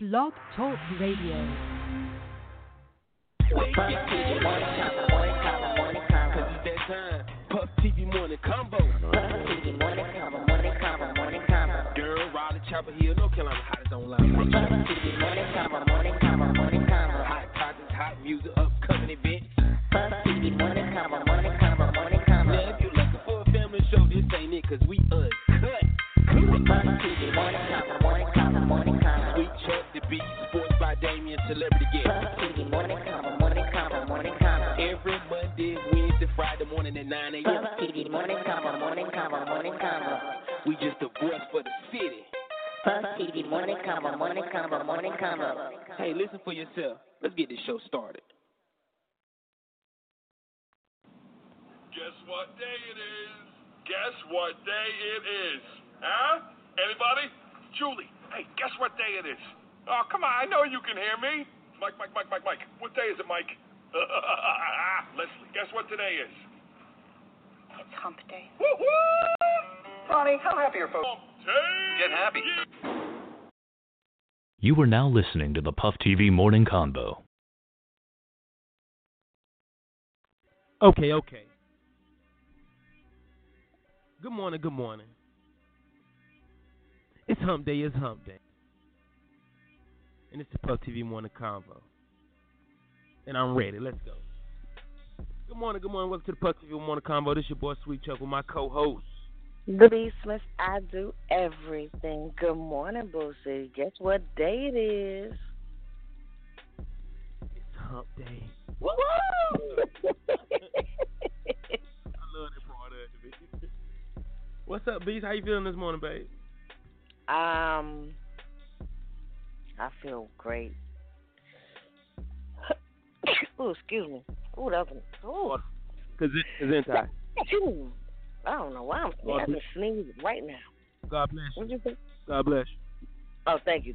Blog Talk Radio. Puff TV morning combo. Girl, Raleigh, Chapel Hill, North Carolina, hottest online. Puff TV morning combo. Hot topics, hot music, upcoming events. Puff TV morning combo. Now, if you looking for a family show, this ain't it, 'cause we uncut. Puff TV morning combo. Sweet Chuck, the beat, sports by Damien, celebrity guest. Every Monday, Wednesday, Friday morning at 9 a.m. Puff TV morning combo. We just a voice for the city. Puff TV morning combo. Hey, listen for yourself. Let's get this show started. Guess what day it is? Huh? Anybody? Julie, hey, guess what day it is? Oh, come on, I know you can hear me. Mike. What day is it, Mike? Leslie, guess what today is? It's hump day. Woo-hoo! Ronnie, how happy are folks? Hump day! Get happy. You are now listening to the Puff TV Morning Combo. Okay. Good morning. It's hump day. And it's the Puff TV Morning Combo. And I'm ready. Let's go. Good morning. Welcome to the Puff TV Morning Combo. This is your boy Sweet Chuck with my co-host. Good Smith. I do everything. Good morning, Boosie. Guess what day it is? It's hump day. Woo! I love that part of it. What's up, Beast? How you feeling this morning, babe? I feel great. Oh, excuse me. Oh, that was... Oh. Because it's inside. I don't know why I'm sneezing. I just sneezed right now. God bless you. What'd you think? God bless you. Oh, thank you.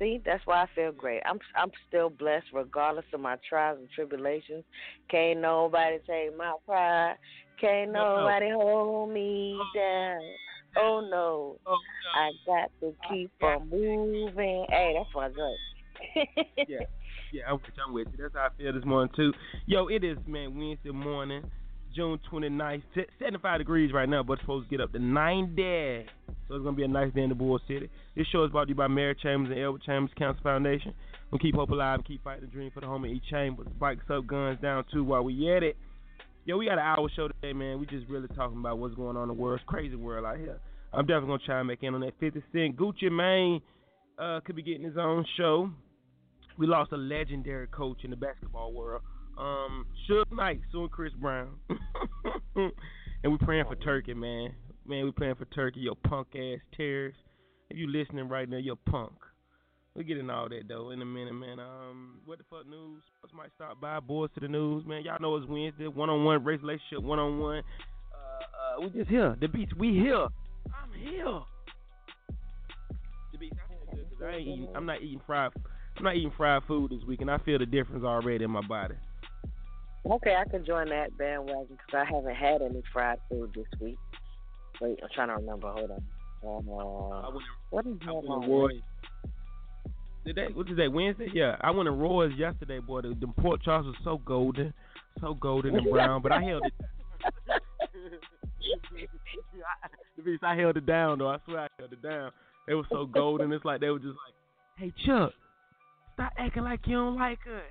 See, that's why I feel great. I'm still blessed regardless of my trials and tribulations. Can't nobody take my pride. Can't nobody hold me down. Oh, no. I got to keep on moving. Hey, that's my good. Yeah, I'm with you. That's how I feel this morning, too. Yo, it is, man, Wednesday morning, June 29th. 75 degrees right now, but it's supposed to get up to 90. So it's going to be a nice day in the Bull City. This show is brought to you by Mary Chambers and Elwood Chambers Council Foundation. We keep hope alive, keep fighting the dream for the home of E. Chambers. Bikes up, guns down, too, while we at it. Yo, we got an hour show today, man. We just really talking about what's going on in the world. It's crazy world out here. I'm definitely going to try and make in on that 50 Cent. Gucci Mane could be getting his own show. We lost a legendary coach in the basketball world. Suge Knight, soon Chris Brown. And we're praying for Turkey, man. Man, we're praying for Turkey, your punk-ass terrorist. If you listening right now, you're punk. We'll get into all that, though, in a minute, man. What the fuck news? Sports might stop by. Boys to the news, man. Y'all know it's Wednesday. One-on-one, race relationship, one-on-one. We just here. The Beats, we here. I'm here. The Beats, I feel good because I'm not eating fried food this week, and I feel the difference already in my body. Okay, I can join that bandwagon because I haven't had any fried food this week. Wait, I'm trying to remember. Hold on. Today, what's today? Wednesday? Yeah, I went to Roy's yesterday, boy. The pork chops was so golden and brown, but I held it. I held it down, though. I swear I held it down. It was so golden. It's like they were just like, hey, Chuck. Stop acting like you don't like us.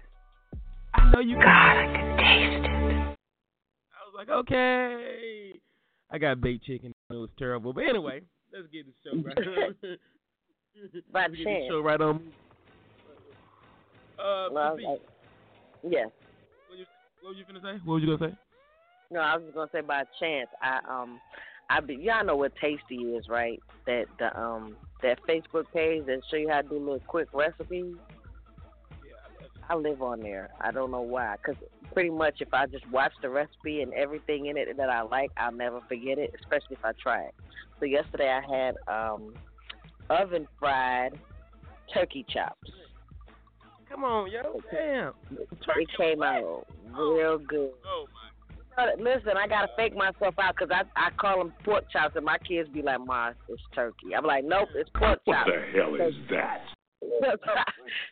I know you can. God, I can taste it. I was like, okay. I got baked chicken. It was terrible. But anyway, let's get the show right on. By chance. Get the show right on. Yeah. What were you gonna say? No, I was just gonna say by chance. Y'all know what Tasty is, right? That that Facebook page that show you how to do little quick recipes. I live on there. I don't know why. Because pretty much if I just watch the recipe and everything in it that I like, I'll never forget it, especially if I try it. So yesterday I had oven-fried turkey chops. Come on, yo. Damn. It came out real good. Oh, my God. Listen, I got to fake myself out because I call them pork chops, and my kids be like, Ma, it's turkey. I'm like, nope, it's pork chops. What the hell is that?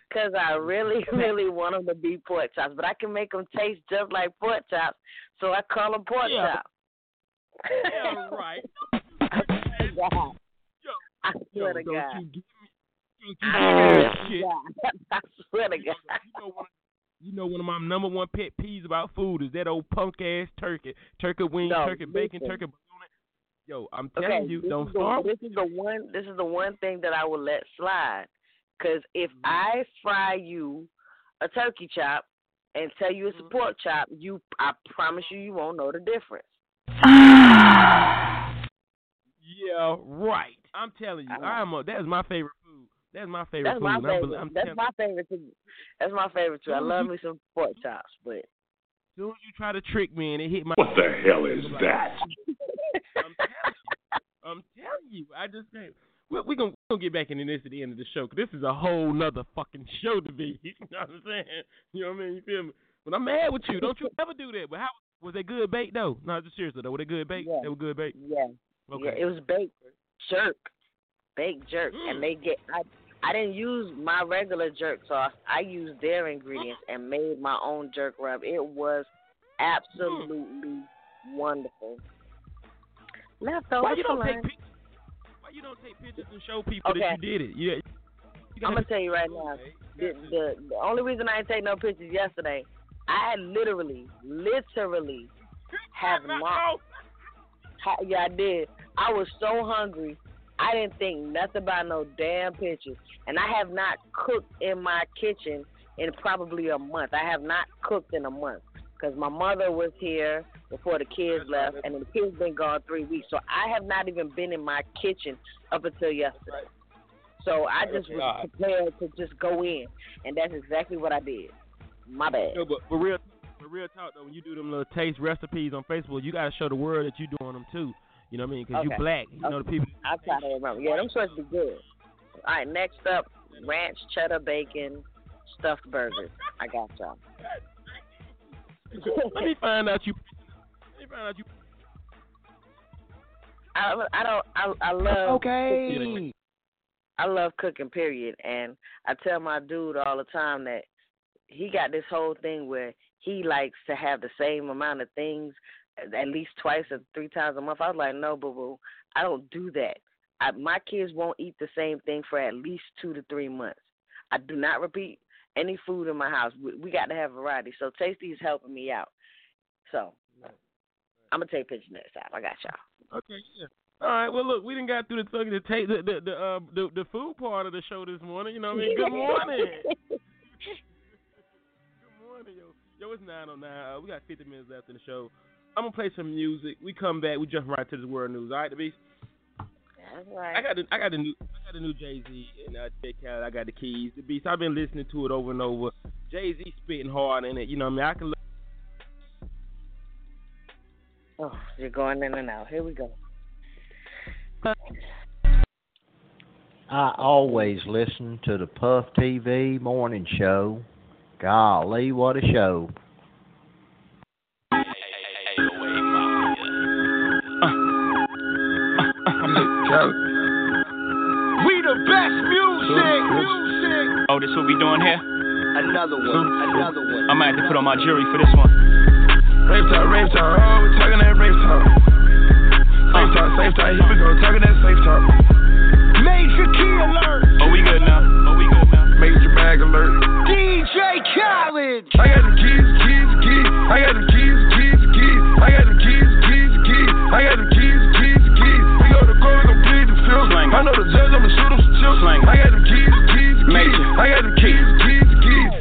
because I really, really want them to be pork chops. But I can make them taste just like pork chops, so I call them pork chops. Yeah, right. I swear to God. I swear to God. You know one of my number one pet peeves about food is that old punk ass turkey wings, turkey bacon, turkey bologna. Yo, I'm telling you, don't start. This is the one thing that I will let slide, because if I fry you a turkey chop and tell you it's a pork chop, I promise you, you won't know the difference. Yeah, right. I'm telling you, that is my favorite. That's my favorite. That's my favorite. That's my favorite too. I love me some pork chops, but as soon as you try to trick me and it hit my, what the hell is that? I'm telling you, I just can't. We're gonna get back into this at the end of the show, because this is a whole nother fucking show to be. You know what I'm saying? You know what I mean? You feel me? But I'm mad with you. Don't you ever do that. But how was that good bait though? No, just seriously though, was it good bait? Yeah. They were good bait. Yeah. Okay. Yeah, it was baked jerk. Baked jerk, and they get. I didn't use my regular jerk sauce. I used their ingredients and made my own jerk rub. It was absolutely wonderful. Leftovers. Why you don't take pictures and show people that you did it? Yeah. I'm gonna tell you right now. The only reason I didn't take no pictures yesterday, I literally have not. Yeah, I did. I was so hungry. I didn't think nothing about no damn pictures. And I have not cooked in my kitchen in probably a month. Because my mother was here before the kids left, and the kids been gone 3 weeks. So I have not even been in my kitchen up until yesterday. So I just was prepared to just go in, and that's exactly what I did. My bad. No, but for real talk, though, when you do them little taste recipes on Facebook, you got to show the world that you're doing them, too. You know what I mean? Because you black. You know the people. I'm trying to remember. Yeah, them supposed to be good. All right, next up, ranch, cheddar, bacon, stuffed burgers. I got y'all. Let me find out you. I love cooking. I love cooking, period. And I tell my dude all the time that he got this whole thing where he likes to have the same amount of things at least twice or three times a month. I was like, no, boo-boo, I don't do that. My kids won't eat the same thing for at least 2 to 3 months. I do not repeat any food in my house. We got to have variety. So Tasty is helping me out. So I'm going to take pictures next time. I got y'all. Okay, yeah. All right, well, look, we done got through the food part of the show this morning. You know what I mean? Good morning. Good morning, yo. Yo, it's 9:09. We got 50 minutes left in the show. I'm going to play some music. We come back. We jump right to the world news. All right, the Beast? That's right. I got the new Jay-Z and Jay Khaled. I got the keys. The Beast, I've been listening to it over and over. Jay-Z spitting hard in it. You know what I mean? I can look. Oh, you're going in and out. Here we go. I always listen to the Puff TV morning show. Golly, what a show. We the best music. Oh, this what we doing here? Another one. I might have to put on my jewelry for this one. Rape talk, oh, we talking that rape talk. Safe talk, here we go, talking that safe talk. Major key alert. Oh, we good now. Major bag alert. DJ Khaled. I got the keys. We go to court, we gon' plead the field. I know the judge, I'ma shoot him some chips. I got the keys. Major. I got the keys.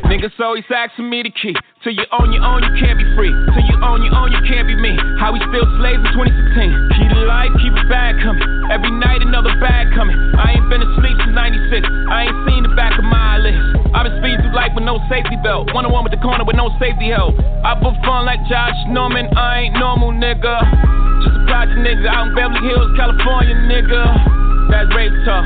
Niggas always asking me the key. Till you own your own, you can't be free. Till you own your own, you can't be me. How we still slaves in 2016. Keep the life, keep it bad coming. Every night another bag coming. I ain't been asleep since 96. I ain't seen the back of my eyelids. I been speeding through life with no safety belt. One-on-one with the corner with no safety help. I put fun like Josh Norman. I ain't normal, nigga. Just a project nigga out in Beverly Hills, California, nigga. That's rape talk.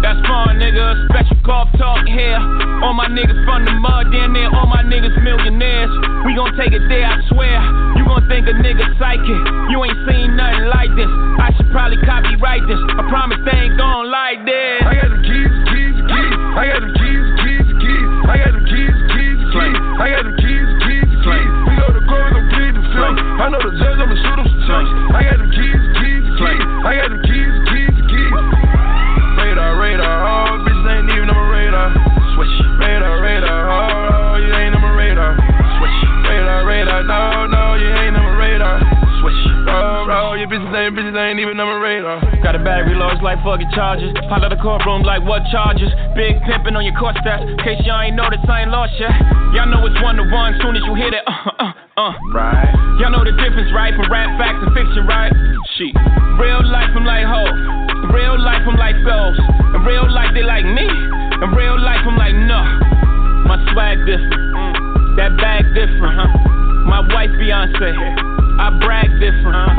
That's fun, nigga. Special golf talk here. All my niggas from the mud, damn near all my niggas millionaires. We gon' take it there, I swear. You gon' think a nigga psychic. You ain't seen nothing like this. I should probably copyright this. I promise they ain't gon' like this. I got the keys. I got them keys, keys, keys. I got them keys, keys, keys. I got them keys, keys, keys. We go to court, I'm plead the film. I know the judge, I'ma shoot him some chunks. I got them keys, keys, keys. I got them keys, keys, keys. Radar, radar, oh, bitches ain't even on my radar. Switch. Radar, radar, oh, you ain't on my radar. Switch. Radar, radar, no, no, you ain't on my radar. Switch. Oh, oh, your bitches ain't even on my radar. Got a battery large like fucking chargers. Pile out the courtroom like what charges? Big pimpin' on your court stats. In case y'all ain't noticed, I ain't lost yet. Y'all know it's 1-to-1 soon as you hit it. Right. Y'all know the difference, right? From rap facts and fiction, right? Shit. Real life, I'm like hoes. In real life, I'm like those. In real life, they like me. In real life, I'm like, no. My swag different. That bag different, huh? My wife Beyonce. I brag different, huh?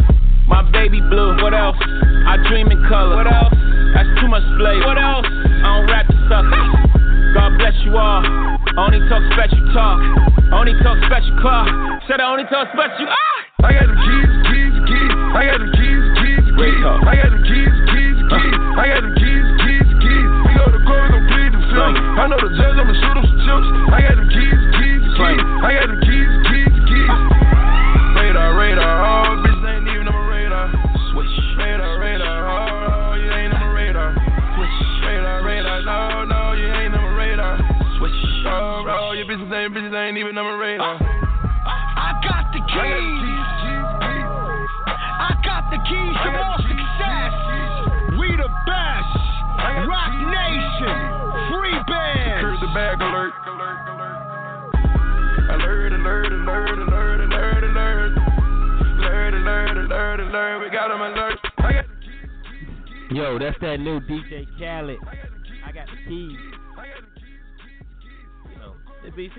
My baby blue, what else? I dream in color, what else? That's too much flavor, what else? I don't rap the suckers. God bless you all. Only talk special talk. Only talk special car. Said I only talk special. Ah! I got them keys, keys, keys. I got them keys, keys, keys. I got them keys, keys, keys. I got them keys, keys, keys. We go to court, don't plead the film. I know the judge, I'ma shoot him some chips. I got them keys, keys, keys. I got them keys, keys, keys. Radar, radar, oh, bitch. Bitches ain't even on my radar. I got the keys. I got the keys to more success. We the best. Rock Nation. Free bands. Heard the bag alert. Alert, alert, alert, alert, alert, alert. Alert, alert, alert, alert. We got them alert. I got the keys. Yo, that's that new DJ Khaled. I got the keys.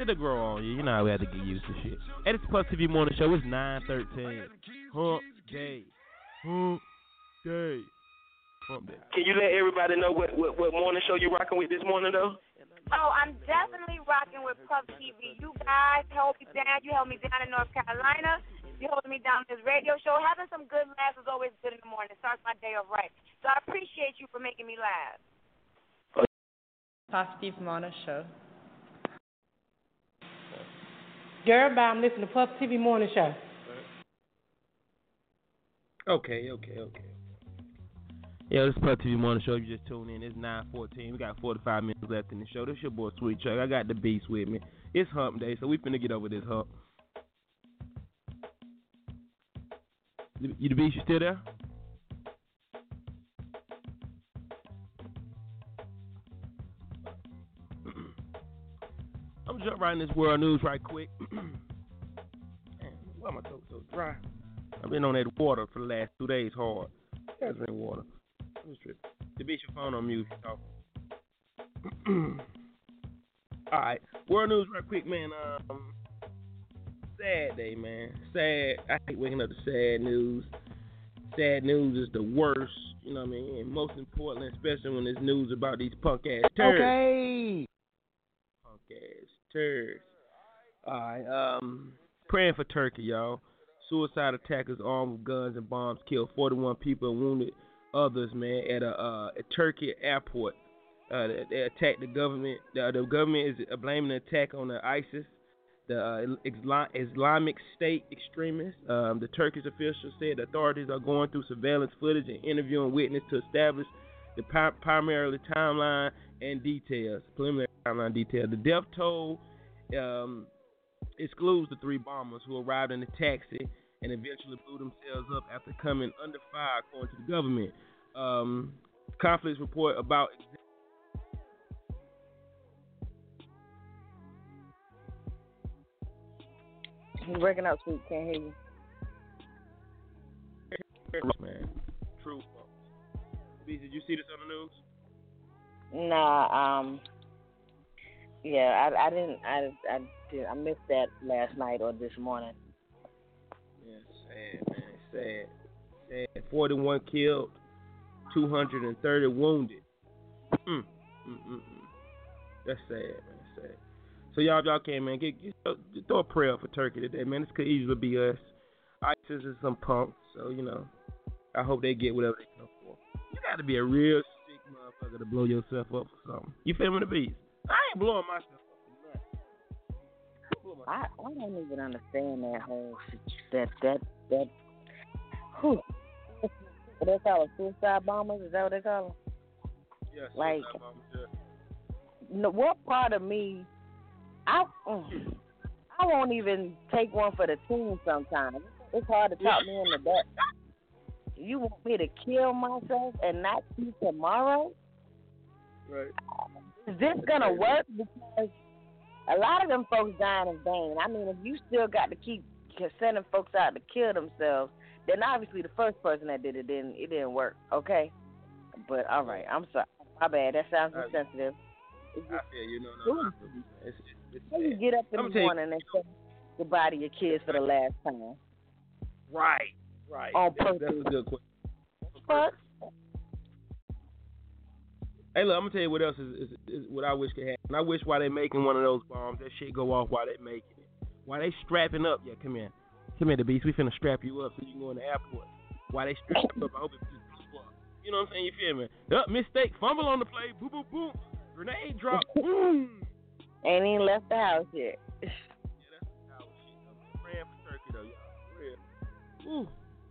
It'll grow on you. You know how we have to get used to shit. And it's Puff TV Morning Show. It's 9:13. Hump day. Hump day. Hump day. Can you let everybody know what morning show you're rocking with this morning, though? Oh, I'm definitely rocking with Puff TV. You guys held me down. You held me down in North Carolina. You held me down in this radio show. Having some good laughs is always good in the morning. It starts my day off right. So I appreciate you for making me laugh. Puff TV Morning Show. Girl, bye. I'm listening to Puff TV Morning Show. Okay. Yo, this is Puff TV Morning Show. You just tuned in. It's 9:14. We got 45 minutes left in the show. This your boy, Sweet Chuck. I got the beast with me. It's hump day, so we finna get over this hump. You the beast? You still there? I'm jumping right in this world news right quick. Man, why my throat so dry? I've been on that water for the last 2 days hard. You guys drink water. I'm just tripping. The bitch, your phone on mute. All right. World news right quick, man. Sad day, man. Sad. I hate waking up to sad news. Sad news is the worst. You know what I mean? And most important, especially when there's news about these punk-ass terrorists. Okay. Punk-ass. Alright, praying for Turkey, y'all. Suicide attackers armed with guns and bombs killed 41 people and wounded others, man, at a Turkey airport. They attacked the government. The government is blaming the attack on the ISIS, the Islamic State extremists. The Turkish officials said authorities are going through surveillance footage and interviewing witnesses to establish the primarily timeline and details. Preliminary timeline detail. The death toll excludes the three bombers who arrived in a taxi and eventually blew themselves up after coming under fire, according to the government. Conflicts report about. He's breaking up, Sweet. Can't hear you. Man, true. B, did you see this on the news? Nah, yeah, I didn't. I missed that last night or this morning. Yeah, sad, man, sad. Sad. 41 killed, 230 wounded. That's sad, man, sad. So y'all can, man, get throw a prayer for Turkey today, man. This could easily be us. ISIS is some punk, so, you know, I hope they get whatever they come for. You got to be a real sick motherfucker motherfucker to blow yourself up or something. You feeling the beast? I ain't blowing myself up. I don't even understand that whole that. Whew. What they call it? Suicide bombers? Is that what they call them? Yeah, like, no, what part of me? I won't even take one for the team sometimes. It's hard to talk me in the back. You want me to kill myself and not see tomorrow? Right. Is this going to work? Because a lot of them folks dying in vain. I mean, if you still got to keep sending folks out to kill themselves, then obviously the first person that did it didn't work, okay? But, all right, I'm sorry. My bad. That sounds insensitive. How you get up in the morning and say goodbye to your kids for the last time? Right. On purpose. That's a good question. But, hey, look, I'm going to tell you what else is what I wish could happen. I wish while they making one of those bombs, that shit go off while they making it. While they strapping up, yeah, come here, the beast. We finna strap you up so you can go in the airport. While they strap up, I hope it's just boom up. You know what I'm saying? You feel me? Mistake, fumble on the play, boom, boom, boom. Grenade drop, boom. Ain't even left the house yet. Yeah, that's the house shit. I'm praying for Turkey, though, y'all. Ooh,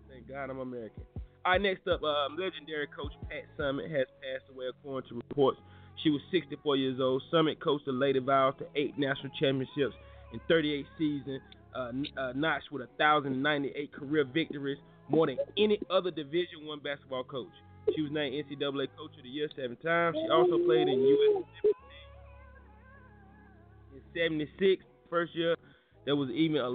thank God I'm American. All right, next up, legendary coach Pat Summit has passed away according to reports. She was 64 years old. Summit coached the Lady Vols to 8 national championships in 38 seasons, notched with 1,098 career victories, more than any other Division I basketball coach. She was named NCAA Coach of the Year 7 times. She also played in U.S. in 76, first year there was even a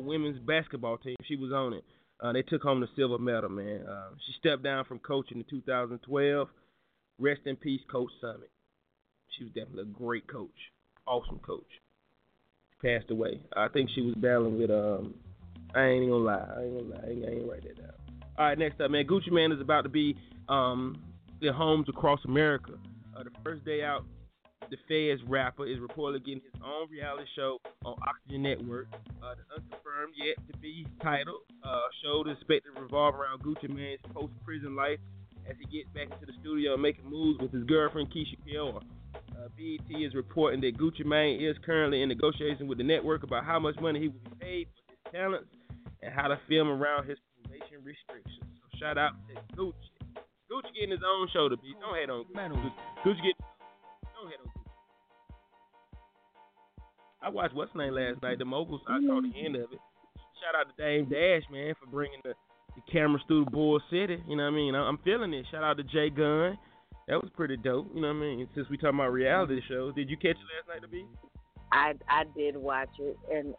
women's basketball team. She was on it. They took home the silver medal, man. She stepped down from coaching in 2012. Rest in peace, Coach Summit. She was definitely a great coach. Awesome coach. Passed away. I think she was battling with, I ain't write that down. All right, next up, man. Gucci Mane is about to be in homes across America. The first day out, the Feds rapper is reportedly getting his own reality show on Oxygen Network. The unconfirmed yet to be titled show is expected to revolve around Gucci Mane's post-prison life as he gets back into the studio and making moves with his girlfriend Keisha Kiora. BET is reporting that Gucci Mane is currently in negotiation with the network about how much money he will be paid for his talents and how to film around his probation restrictions. So shout out to Gucci. Gucci getting his own show to be. Don't hate on Gucci. Gucci getting. Don't hate on Gucci. I watched what's name last night, the Moguls. I saw the end of it. Shout out to Dame Dash, man, for bringing the cameras through Bull City. You know what I mean? I'm feeling it. Shout out to Jay Gunn. That was pretty dope. You know what I mean? Since we talking about reality shows, did you catch it last night, DeB? I did watch it, and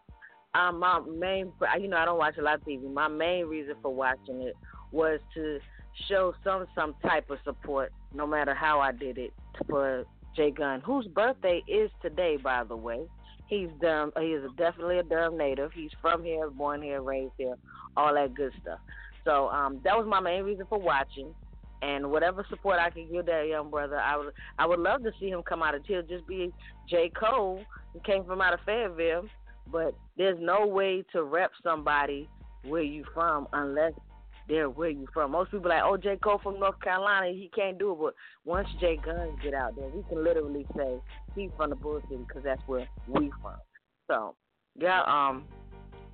my main, I don't watch a lot of TV. My main reason for watching it was to show some type of support, no matter how I did it, for Jay Gunn, whose birthday is today, by the way. He's Durham. He's definitely a Durham native. He's from here, born here, raised here, all that good stuff. So that was my main reason for watching. And whatever support I could give that young brother, I would love to see him come out of jail. Just be J. Cole, who came from out of Fayetteville. But there's no way to rep somebody where you from unless they're where you from. Most people are like, oh, J. Cole from North Carolina, he can't do it. But once J. Gunn get out there, we can literally say he's from the Bull City because that's where we from. So, yeah,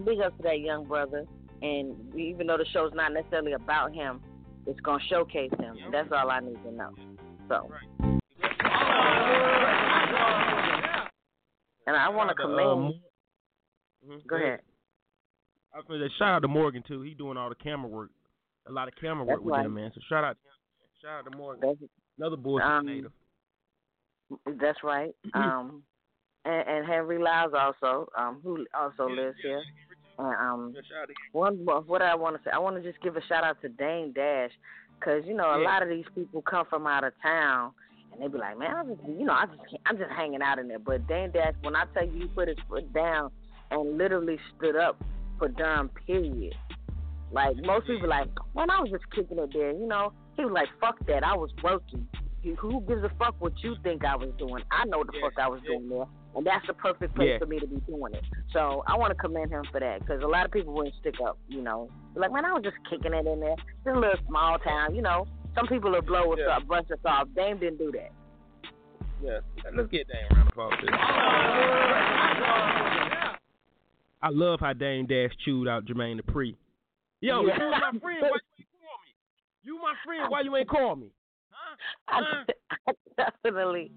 big up to that young brother. And even though the show's not necessarily about him, it's going to showcase him. Yeah. That's all I need to know. So. Right. And I want to commend. Go ahead. I was going to say, shout out to Morgan, too. He's doing all the camera work. A lot of camera work with him, man. So shout out to him. Shout out to Morgan. Another boy native. That's right. And Henry Lyles also, who also lives here. What I want to say, I want to just give a shout out to Dame Dash, because a lot of these people come from out of town, and they be like, man, I'm just hanging out in there. But Dame Dash, when I tell you, he put his foot down and literally stood up for Durham. Period. Like most people, like, man, I was just kicking it there. He was like, fuck that, I was working. Who gives a fuck what you think I was doing? I know the fuck I was doing there. And that's the perfect place for me to be doing it. So I want to commend him for that, because a lot of people wouldn't stick up. Like, man, I was just kicking it in there. It's a little small town. Some people will blow us up, brush us off. Dame didn't do that. Yeah, let's get Dame a round of applause. I love how Dame Dash chewed out Jermaine Dupri. Yo, you my friend, why you ain't call me? You my friend, why you ain't call me? Huh? Definitely.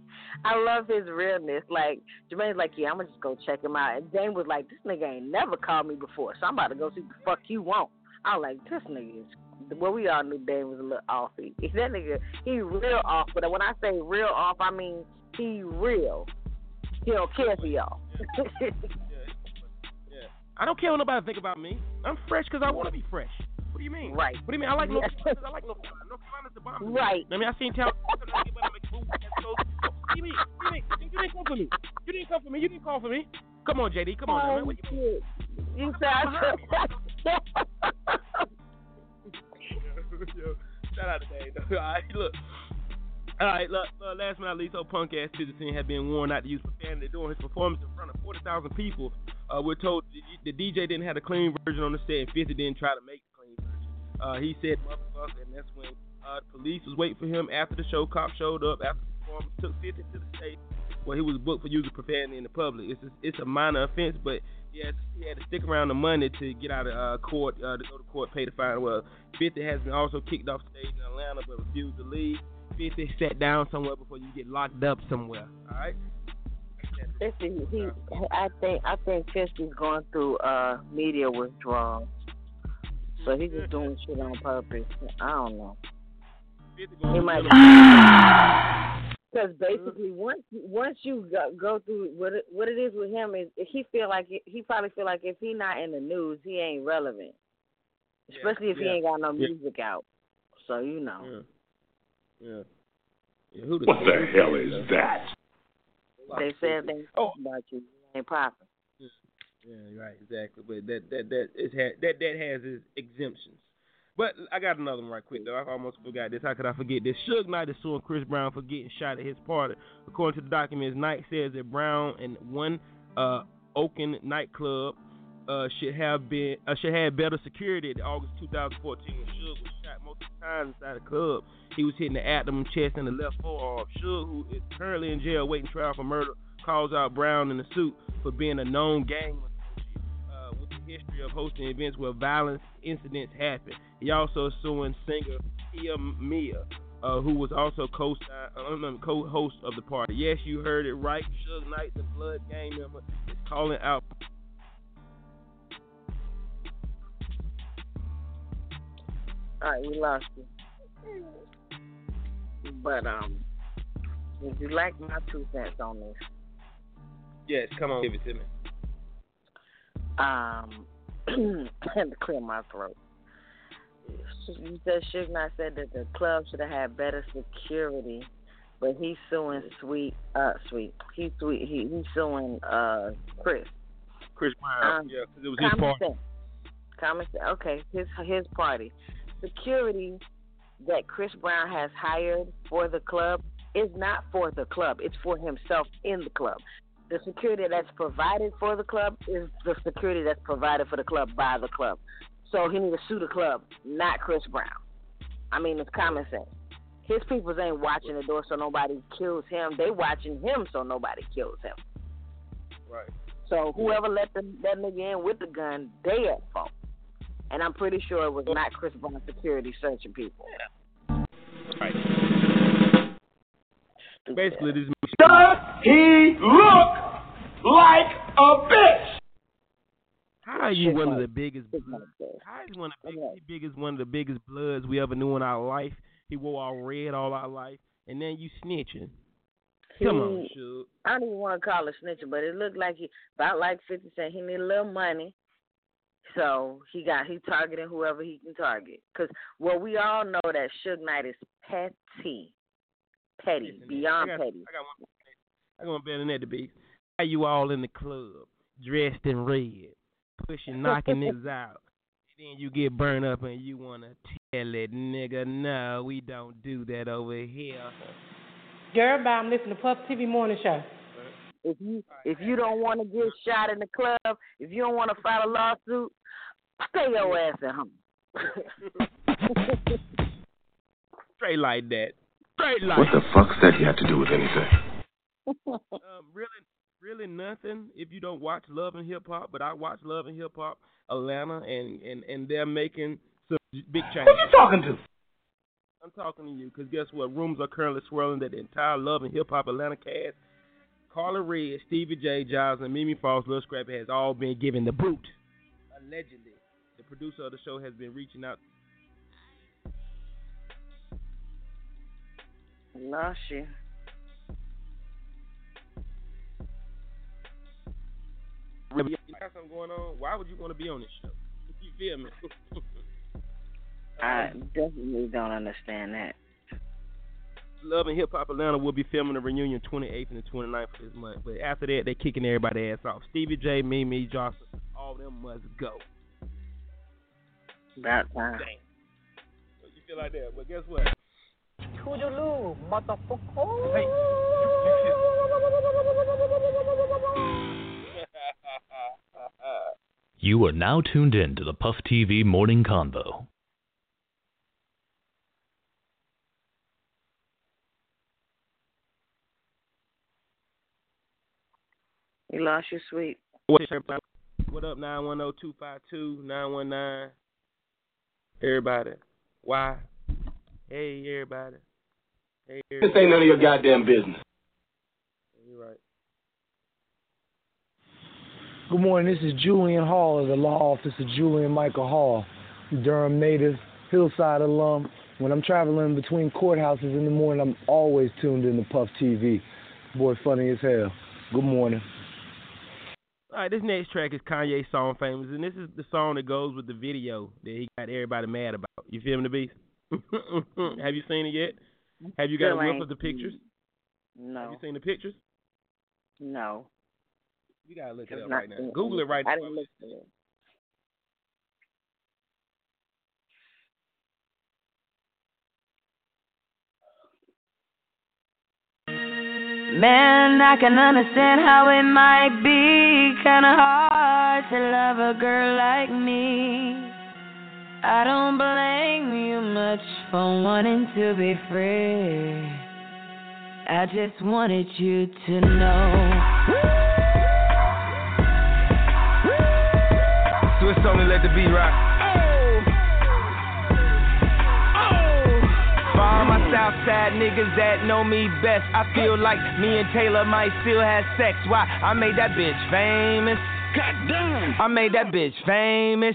I love his realness. Like, Jermaine's like, yeah, I'm going to just go check him out. And Dame was like, this nigga ain't never called me before, so I'm about to go see what the fuck you want. I was like, this nigga is... Well, we all knew Dame was a little off. That nigga, he real off. But when I say real off, I mean he real. He don't care for y'all. Yeah. I don't care what nobody think about me. I'm fresh because I want to be fresh. What do you mean? Right. What do you mean? I like North Carolina. I like North Carolina. North Carolina's the bomb. Right. I mean, I seen Taylor Swift. You didn't come for me. You didn't come for me. You didn't call for me. Come on, JD. Come on, man. What you mean? You said Yo, shout out to Dave. All right, look, last but not least, old punk ass citizen had been warned not to use profanity during his performance in front of 40,000 people. We're told the DJ didn't have a clean version on the set, and 50 didn't try to make the clean version. He said motherfucker, and that's when the police was waiting for him after the show. Cops showed up after the performance, took 50 to the stage where he was booked for using profanity in the public. It's a minor offense, but he had to stick around the money to get out of court, to go to court, pay the fine. Well, 50 has been also kicked off stage in Atlanta but refused to leave. 50 sat down somewhere before you get locked up somewhere. All right. Listen, I think Christy's going through media withdrawal, so he's just doing shit on purpose. I don't know. He might. Because basically, once you go through what it is with him is, he probably feel like if he not in the news, he ain't relevant, especially if he ain't got no music out. So you know. Yeah. What the hell is that? They said they about you ain't popping. Yeah, right, exactly. But that has its exemptions. But I got another one right quick, though. I almost forgot this. How could I forget this? Suge Knight is suing Chris Brown for getting shot at his party. According to the documents, Knight says that Brown and one Oaken nightclub should have better security in August 2014. When Suge was shot multiple times inside the club. He was hitting the abdomen, chest, and the left forearm. Suge, who is currently in jail waiting trial for murder, calls out Brown in the suit for being a known gang history of hosting events where violence incidents happen. He also suing singer Tia Mia, who was also co-host of the party. Yes, you heard it right. Suge Knight, the Blood gang member, is calling out. All right, we lost you. But would you like my 2 cents on this? Yes, come on, give it to me. I had to clear my throat. You said Suge Knight said that the club should have had better security, but he's suing Chris Brown, yeah, because it was his party. Common sense. Okay, his party. Security that Chris Brown has hired for the club is not for the club. It's for himself in the club. The security that's provided for the club is the security that's provided for the club by the club. So he need to sue the club, not Chris Brown. I mean, it's common sense. His peoples ain't watching the door so nobody kills him. They watching him so nobody kills him. Right. So whoever let that nigga in with the gun, they at fault. And I'm pretty sure it was not Chris Brown's security searching people. Yeah. Right. Basically, this does he look like a bitch? How are you one of the biggest bloods? How is one of the biggest bloods we ever knew in our life? He wore all red all our life, and then you snitching. Come on, Suge. I don't even want to call it snitching, but it looked like he about like 50 Cent. He need a little money, so he targeting whoever he can target. Because we all know that Suge Knight is petty. Petty, beyond petty. I got one better than that to be. How you all in the club, dressed in red, pushing, knocking niggas out. And then you get burned up and you want to tell it, nigga, no, we don't do that over here. Girl, bye, I'm listening to Puff TV Morning Show. If you don't want to get shot in the club, if you don't want to file a lawsuit, stay your ass at home. Straight like that. Straight like that. What the fuck's that you have to do with anything? Really nothing if you don't watch Love and Hip Hop, but I watch Love and Hip Hop Atlanta, and they're making some big changes. Who you talking to? I'm talking to you, because guess what? Rumors are currently swirling that the entire Love and Hip Hop Atlanta cast, Carla Red, Stevie J, Giles, and Mimi Foss, Lil Scrappy, has all been given the boot. Allegedly. The producer of the show has been reaching out. Lost you. If you got something going on, why would you want to be on this show? You feel me? I definitely don't understand that. Love and Hip Hop Atlanta will be filming a reunion 28th and the 29th of this month. But after that, they're kicking everybody ass off. Stevie J, Mimi, Johnson, all them must go. That time. So you feel like that? Well, guess what? Toodaloo, motherfucker. Hey. You are now tuned in to the Puff TV Morning Convo. You lost your sweet. What up, 910-252, 919? Everybody. Why? Hey, everybody. Hey, everybody. This ain't none of your goddamn business. You're right. Good morning. This is Julian Hall of the law office of Julian Michael Hall, Durham native, Hillside alum. When I'm traveling between courthouses in the morning, I'm always tuned in to Puff TV. Boy, funny as hell. Good morning. All right, this next track is Kanye's song Famous, and this is the song that goes with the video that he got everybody mad about. You feel me, the beast? Have you seen it yet? Have you got a whiff of the pictures? No. Have you seen the pictures? No. You got to look it up right now. Google it right now. I didn't look at it. Man, I can understand how it might be kinda hard to love a girl like me. I don't blame you much for wanting to be free. I just wanted you to know. Swiss only let the beat rock. Southside niggas that know me best, I feel like me and Taylor might still have sex. Why? I made that bitch famous. Goddamn. I made that bitch famous.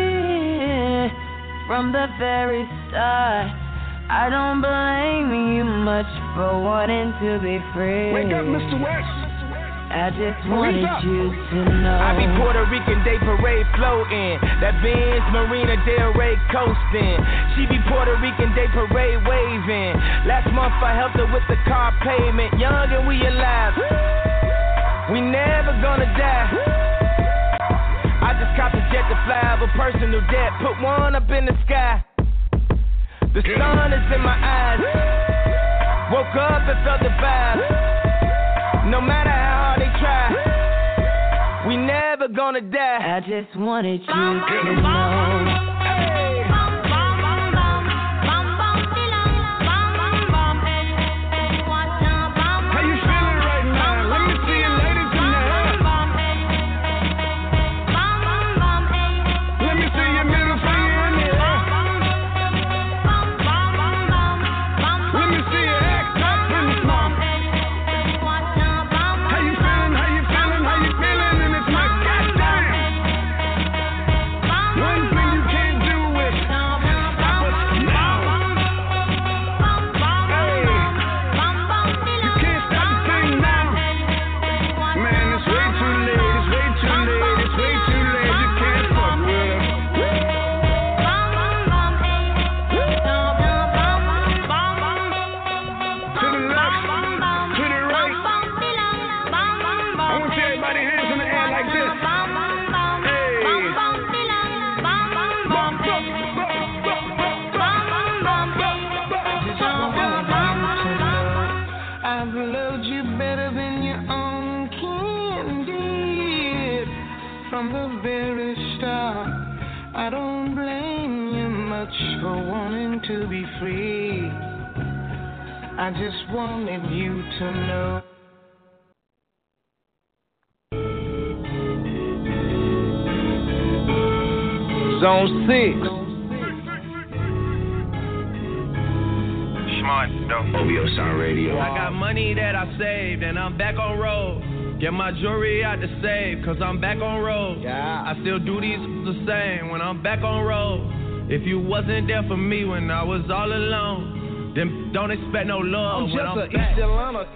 From the very start, I don't blame you much for wanting to be free. Wake up, Mr. West. I just wanted you to know I be Puerto Rican Day Parade floating. That Benz Marina Del Rey coasting. She be Puerto Rican Day Parade waving. Last month I helped her with the car payment. Young and we alive. We never gonna die. I just copped a jet to fly over personal debt. Put one up in the sky. The sun is in my eyes. Woke up and felt the vibe. No matter how we never gonna die. I just wanted you to know. from the very start. I don't blame you much for wanting to be free. I just wanted you to know. Zone 6. Smart, though. OVO Sound Radio. I got money that I saved, and I'm back on road. Get my jewelry out to save, cause I'm back on road. Yeah. I still do these the same when I'm back on road. If you wasn't there for me when I was all alone, then don't expect no love. I'm just an East Atlanta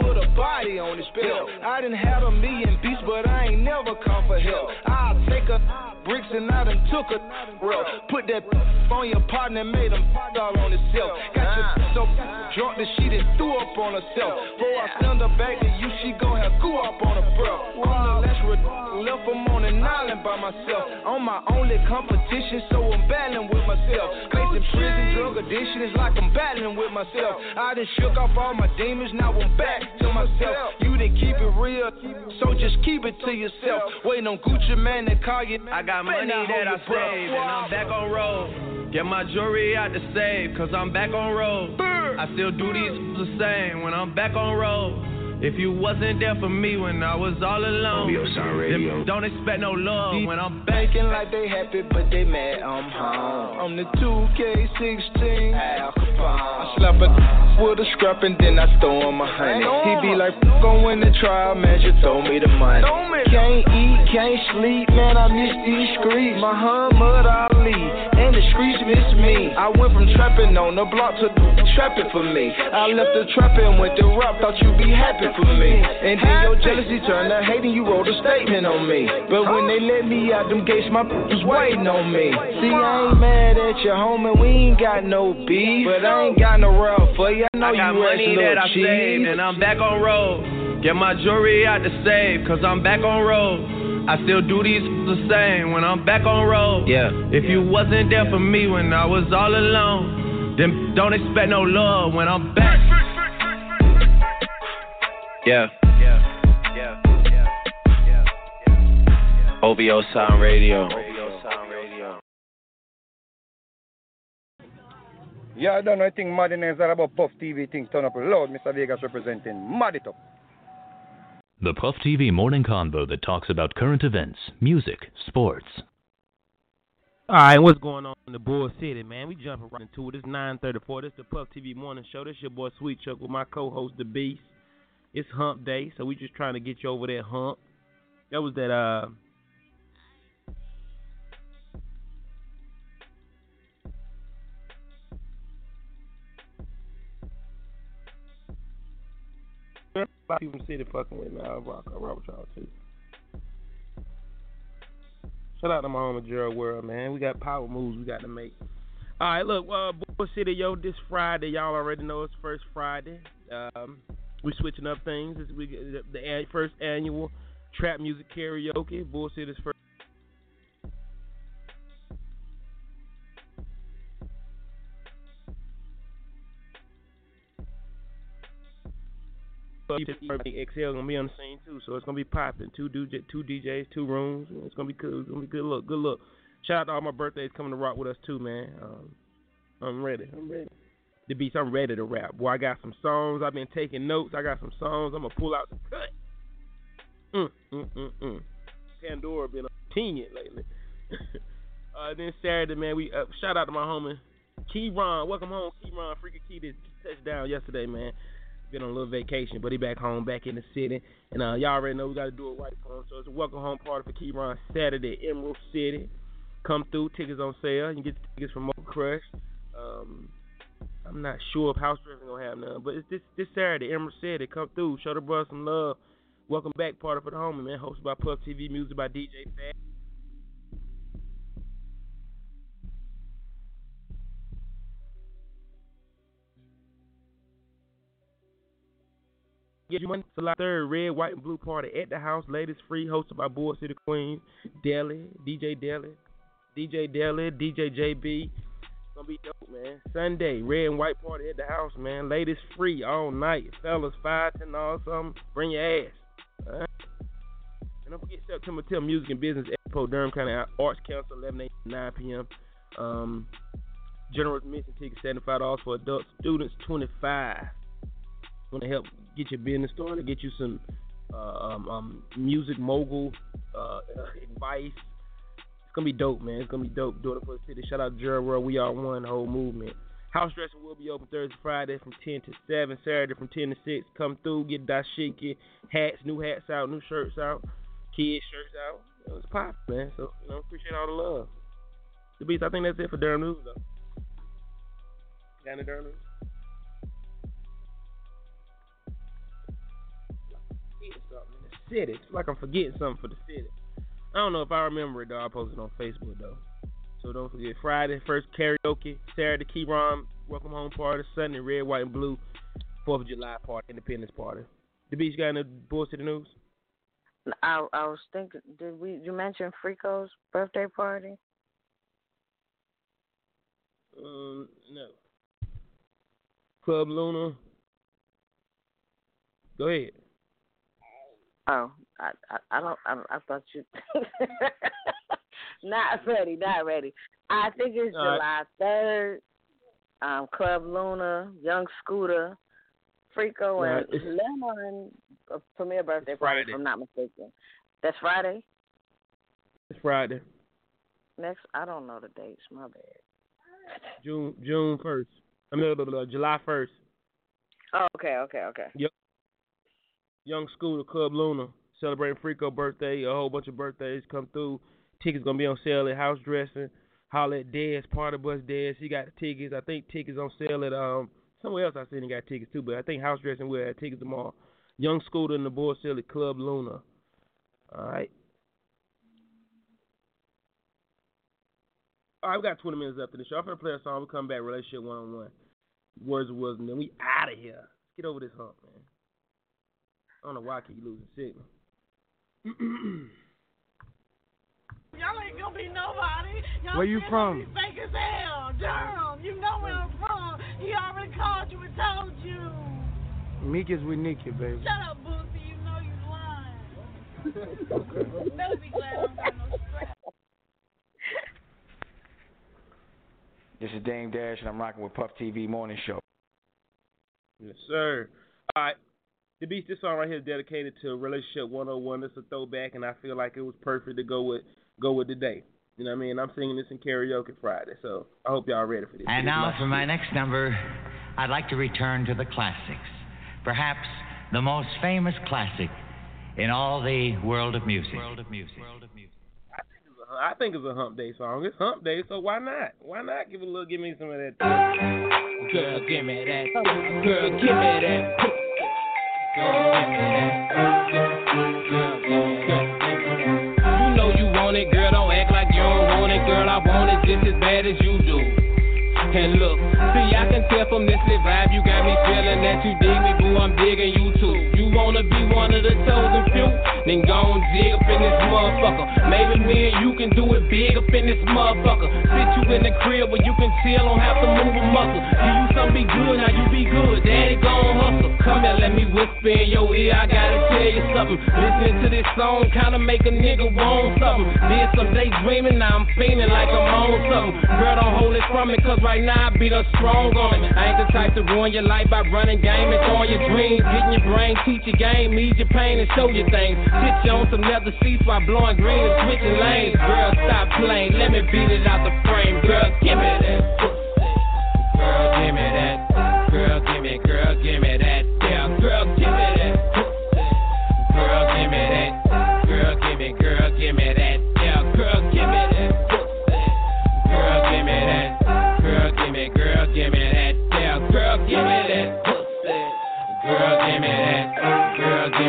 with a body on his belt. I done had a million beats, but I ain't never come for help. I'll take a bricks and I done took a roll. Put that on your partner and made him all on himself. Got your so drunk that she done threw up on herself. Before I send her back to you, she gon' have goo up on her breath. Wow. On the last left, I'm on an island by myself. On my only competition, so I'm battling with myself. Facing prison, drug addiction, it's like I'm battling with myself. I done shook off all my demons, now I'm back to myself. You done keep it real, so just keep it to yourself. Waiting on Gucci Mane to call you. I got money that I saved, and I'm back on road. Get my jewelry out to save, cause I'm back on road. I still do these the same when I'm back on road. If you wasn't there for me when I was all alone, then don't expect no love when I'm back. Thinking like they happy, but they mad I'm home. I'm the 2K16 Al Capone. I slap a with a scrap and then I throw him a honey. He be like, go in the trial, man, you throw me the money. Can't eat, can't sleep, man, I miss these streets. Muhammad Ali, and the streets miss me. I went from trapping on the block to trapping for me. I left the trapping, went to rap, thought you'd be happy for me. And then your jealousy turned to hate and you wrote a statement on me. But when they let me out them gates, my was waiting on me. See, I ain't mad at your homie, we ain't got no beef. But I ain't got no route for you, I know you ain't no cheese. I got money that I saved and I'm back on road. Get my jewelry out to save, cause I'm back on road. I still do these the same when I'm back on road. Yeah. If you wasn't there for me when I was all alone, then don't expect no love when I'm back. Yeah. OVO Sound Radio. Yeah, I don't know. I think Madness are about Puff TV things turn up loud. Mr. Vegas representing Mad It Up. The Puff TV morning convo that talks about current events, music, sports. All right, what's going on in the Bull City, man? We jumping right into it. It's 9:34. This is the Puff TV morning show. This your boy Sweet Chuck with my co-host The Beast. It's Hump Day, so we just trying to get you over that hump. That was that a lot of people from City fucking with me. I rock with y'all too. Shout out to my homie Gerald World, man. We got power moves we got to make. All right, look, Bull City, yo, this Friday, y'all already know it's first Friday. We switching up things. The first annual Trap Music Karaoke. Bull City's first. XL gonna be on the scene too, so it's gonna be popping. Two DJs, two rooms. It's gonna be cool. It's gonna be good look. Good look. Shout out to all my birthdays coming to rock with us too, man. I'm ready. The Beast, I'm ready to rap. Boy, I got some songs. I've been taking notes. I got some songs. I'm gonna pull out the cut. Pandora been a genius lately. Then Saturday, man, we shout out to my homie Keyron. Welcome home, Keyron. Freaky Key did touchdown yesterday, man. Been on a little vacation, but he back home, back in the city. And y'all already know we got to do it right for him. So it's a welcome home party for Keyron Saturday, Emerald City. Come through, tickets on sale. You can get the tickets from Motor Crush. I'm not sure if House Dressing going to have none, but it's this Saturday, Emerald City. Come through, show the brother some love. Welcome back party for the homie, man. Hosted by Puff TV, music by DJ Fat. July 3rd, Red, White, and Blue Party at the House, Ladies Free, hosted by Bull City Queen, Deli, DJ JB. It's gonna be dope, man. Sunday, Red and White Party at the House, man. Ladies Free all night. Fellas, $5, $10, something. Bring your ass. All right. And don't forget September 10th, Music and Business Expo, Durham County Arts Council, 11 a.m. to 9 p.m. General admission tickets $75 for adults, students $25. Want to help get your business started, get you some music mogul advice. It's gonna be dope, man. It's gonna be dope. Doing it for the city. Shout out to Gerald World. We are one whole movement. House Dressing will be open Thursday, Friday from 10 to 7, Saturday from 10 to 6. Come through, get dashiki hats, new hats out, new shirts out, kids shirts out. It was pop, man. So you know, appreciate all the love. The Beast. I think that's it for Durham News, though. Down to Durham News. City. It's like I'm forgetting something for the city. I don't know if I remember it, though. I posted on Facebook, though. So don't forget, Friday, first karaoke. Saturday, Keyron welcome home party. Sunday, red, white, and blue 4th of July party, Independence party. The Beach, got any bullshit news? I was thinking, you mentioned Freako's birthday party? No. Club Luna. Go ahead. Oh, I thought you not ready. I think it's July 3rd. Club Luna, Young Scooter, Freako, and Lemon premiere birthday party. If I'm not mistaken, that's Friday. It's Friday. Next, I don't know the dates. My bad. June 1st. I mean, July 1st. Oh, okay. Yep. Young Scooter, Club Luna, celebrating Freako birthday, a whole bunch of birthdays come through. Tickets going to be on sale at House Dressing. Holler at Dez, Party Bus Dez. He got the tickets. I think tickets on sale at somewhere else I seen he got tickets too, but I think House Dressing will have tickets tomorrow. Young Scooter and the boys sell at Club Luna. All right. All right, we got 20 minutes after the show. I'm going to play a song. We'll come back, Relationship 101. Words of wisdom. Then we out of here. Let's get over this hump, man. I don't know why I keep losing signal. Y'all ain't gonna be nobody. Y'all where you from? Fake as hell, Durham. You know where I'm from. He already called you and told you. Meek is with Nikki, baby. Shut up, Boosie. You know you lying. Better be glad I don't got no strap. This is Dame Dash, and I'm rocking with Puff TV Morning Show. Yes, sir. All right. The Beast, this song right here is dedicated to Relationship 101. It's a throwback, and I feel like it was perfect to go with today. You know what I mean? I'm singing this in karaoke Friday, so I hope y'all are ready for this. And now for my next number, I'd like to return to the classics. Perhaps the most famous classic in all the world of music. I think it's a hump day song. It's hump day, so why not? Why not give me some of that? Girl, give me that. Girl, give me that. You know you want it, girl, don't act like you don't want it. Girl, I want it just as bad as you do. And look, see, I can tell from this lit vibe you got me feeling that you dig me, boo, I'm digging you too. You wanna be one of the chosen few? Then gon' dig up in this motherfucker. Maybe me and you can do it big up in this motherfucker. Sit you in the crib where you can chill, don't have to move a muscle. Do you something be good, how you be good? Daddy gon' hustle. Come here, let me whisper in your ear, I gotta tell you something. Listening to this song kinda make a nigga want something. Did some day dreaming, now I'm feeling like I'm on something. Girl, don't hold it from me, cause right now I be the strong on it. I ain't the type to ruin your life by running game and throwing your dreams. Getting your brain, teach your game, ease your pain and show you things. Sit you on some leather seats while blowing green and switching lanes. Girl, stop playing, let me beat it out the frame. Girl, give me that pussy. Girl, give me that. Girl, give me that. Girl, give me that. Girl, give me that. Girl, give me that. Yeah, girl, give me that. Girl, give me that. Girl, give me that. Yeah, girl, give me that. Girl, give me that. Girl,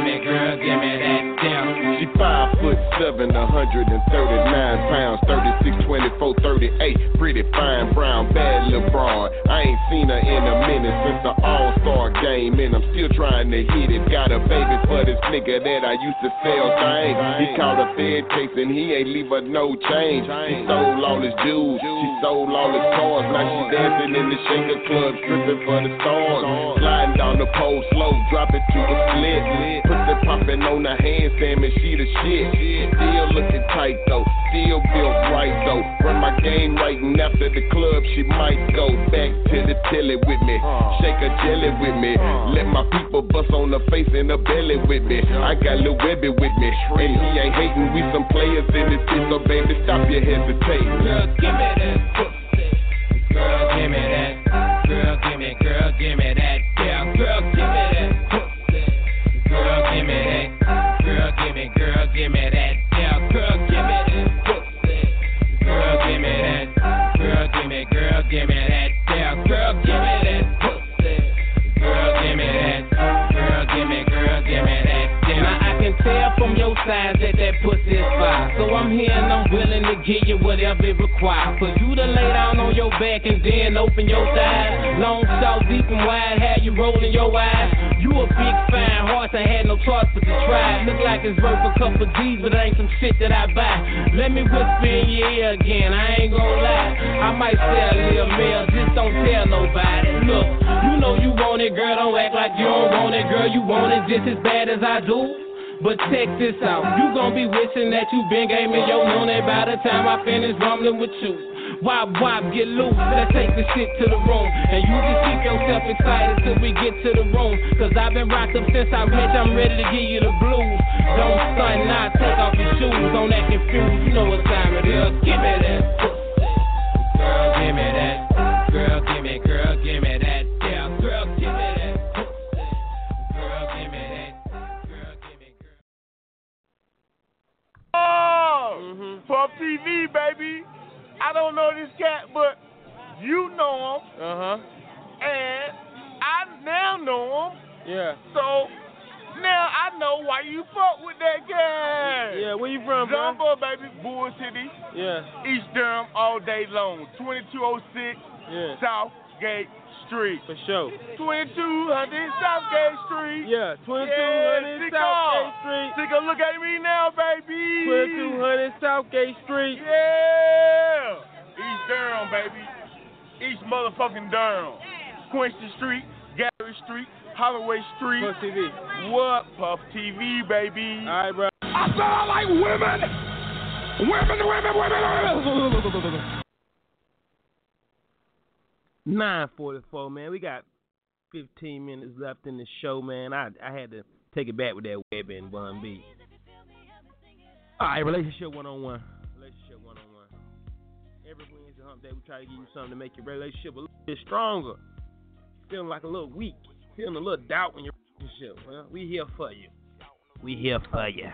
give me that. Yeah. She 5'7", 139 pounds, 36, 24, 38. Pretty fine, brown, bad little broad. I ain't seen her in a minute since the All-Star game, and I'm still trying to hit it. Got a baby for this nigga that I used to sell things. He called a fed case and he ain't leave her no change. She sold all his jewels, she sold all his cars. Now she dancing in the shaker club, stripping for the stars. Sliding down the pole slow, drop it to the slit. Pussy popping on her handstand and she the shit. Still looking tight though, still built right though. Run my game right and after the club she might go back to the telly with me. Shake her jelly with me. Let my people bust on her face and her belly with me. I got Lil Webbie with me, and he ain't hating. We some players in this shit, so baby stop your hesitation. Girl, give me that pussy. Girl, give me that. Girl, give me that. Yeah, girl, give me that pussy. Girl, give me that. Girl, give me that. Yeah, girl, give me that pussy. Girl, give me that. Girl, give me that. Yeah, girl, give me that pussy. Girl, give me that. Girl, give me that. Now I can tell from your signs that that pussy is fire. So I'm here and I'm willing to give you whatever it requires. For you to lay down on your back and then open your thighs. Long, short, deep and wide, have you rolling your eyes. You a big fine horse, I had no choice but to try. Look like it's worth a couple G's, but it ain't some shit that I buy. Let me whisper in your ear again, I ain't gon' lie. I might sell a little meal, just don't tell nobody. Look, you know you want it, girl, don't act like you don't want it. Girl, you want it just as bad as I do. But check this out, you gon' be wishing that you been gave me your money by the time I finish rumbling with you. Wop, wop, get loose, let's take this shit to the room. And you just keep yourself excited till we get to the room. Cause I've been rocked up since I met, I'm ready to give you the blues. Don't stunt, nah, take off your shoes, don't act confused, you know what time it is. Give me that pussy. Girl, give me that. Girl, give me that. Yeah, girl, give me that. Puff TV, baby. I don't know this cat, but you know him. Uh-huh. And I now know him. Yeah. So now I know why you fuck with that cat. Yeah, where you from, bro? Jumbo, baby, Bull City. Yeah. East Durham all day long. 2206 yeah. Southgate Street. For sure. 2200 Southgate Street. Yeah, 2200 Southgate Street. Take a look at me now, baby. 2200 Southgate Street. Yeah. East Durham, baby. East motherfucking Durham. Quincy Street, Gary Street, Holloway Street. Puff TV. What? Puff TV, baby. All right, bro. I said I like women. Women. 9:44, man. We got 15 minutes left in the show, man. I had to take it back with that Web and Bun B. All right, Relationship 101. Every Wednesday hump day, we try to give you something to make your relationship a little bit stronger. Feeling like a little weak. Feeling a little doubt in your relationship. Well, we here for you.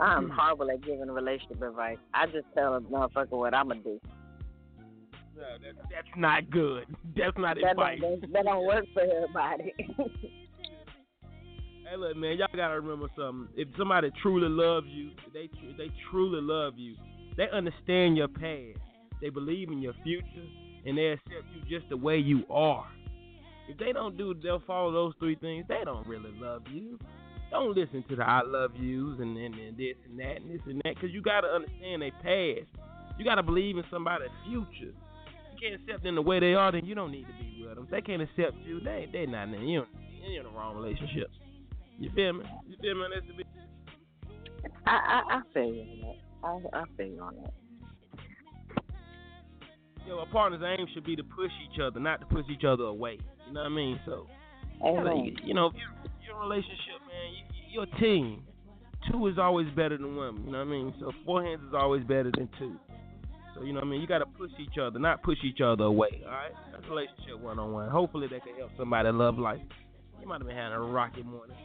I'm horrible at giving relationship advice. I just tell a motherfucker what I'm going to do. No, that's not good. That's not advice. That don't work for everybody. Hey, look, man, y'all gotta remember something. If somebody truly loves you, they truly love you. They understand your past. They believe in your future, and they accept you just the way you are. If they don't do, they'll follow those three things. They don't really love you. Don't listen to the I love yous and this and that and this and that, because you gotta understand their past. You gotta believe in somebody's future. Can't accept them the way they are, then you don't need to be with them. If they can't accept you, they not in. You're in the wrong relationship. You feel me? That's the big. I feel you on that. I feel you on that. Yo, our partner's aim should be to push each other, not to push each other away. You know what I mean? So, if you're in a relationship, man, you're a team. Two is always better than one. You know what I mean? So, four hands is always better than two. You know what I mean? You got to push each other, not push each other away, all right? That's relationship 101. Hopefully that can help somebody love life. You might have been having a rocky morning.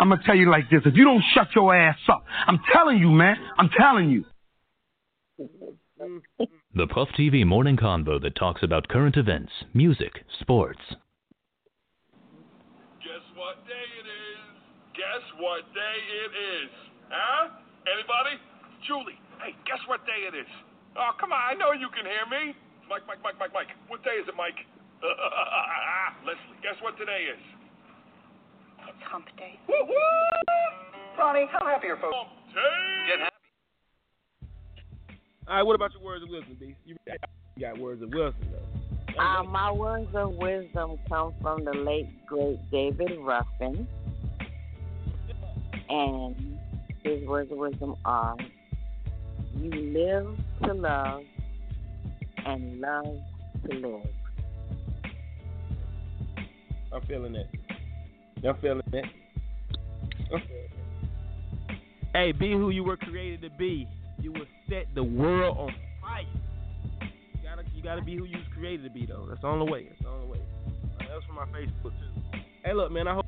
I'm going to tell you like this. If you don't shut your ass up, I'm telling you, man. I'm telling you. The Puff TV morning convo that talks about current events, music, sports. What day it is, huh? Anybody? Julie, hey, guess what day it is? Oh, come on, I know you can hear me. Mike. What day is it, Mike? Leslie, guess what today is? It's hump day. Woo-hoo! Ronnie, how happy are folks? Hump day! Get happy. All right, what about your words of wisdom, B? You got words of wisdom, though. My words of wisdom come from the late, great David Ruffin. And his words of wisdom are, you live to love and love to live. I'm feeling it. I'm feeling it. Okay. Hey, be who you were created to be. You will set the world on fire. You gotta be who you was created to be, though. That's the only way. That was from my Facebook too. Hey, look, man. I hope.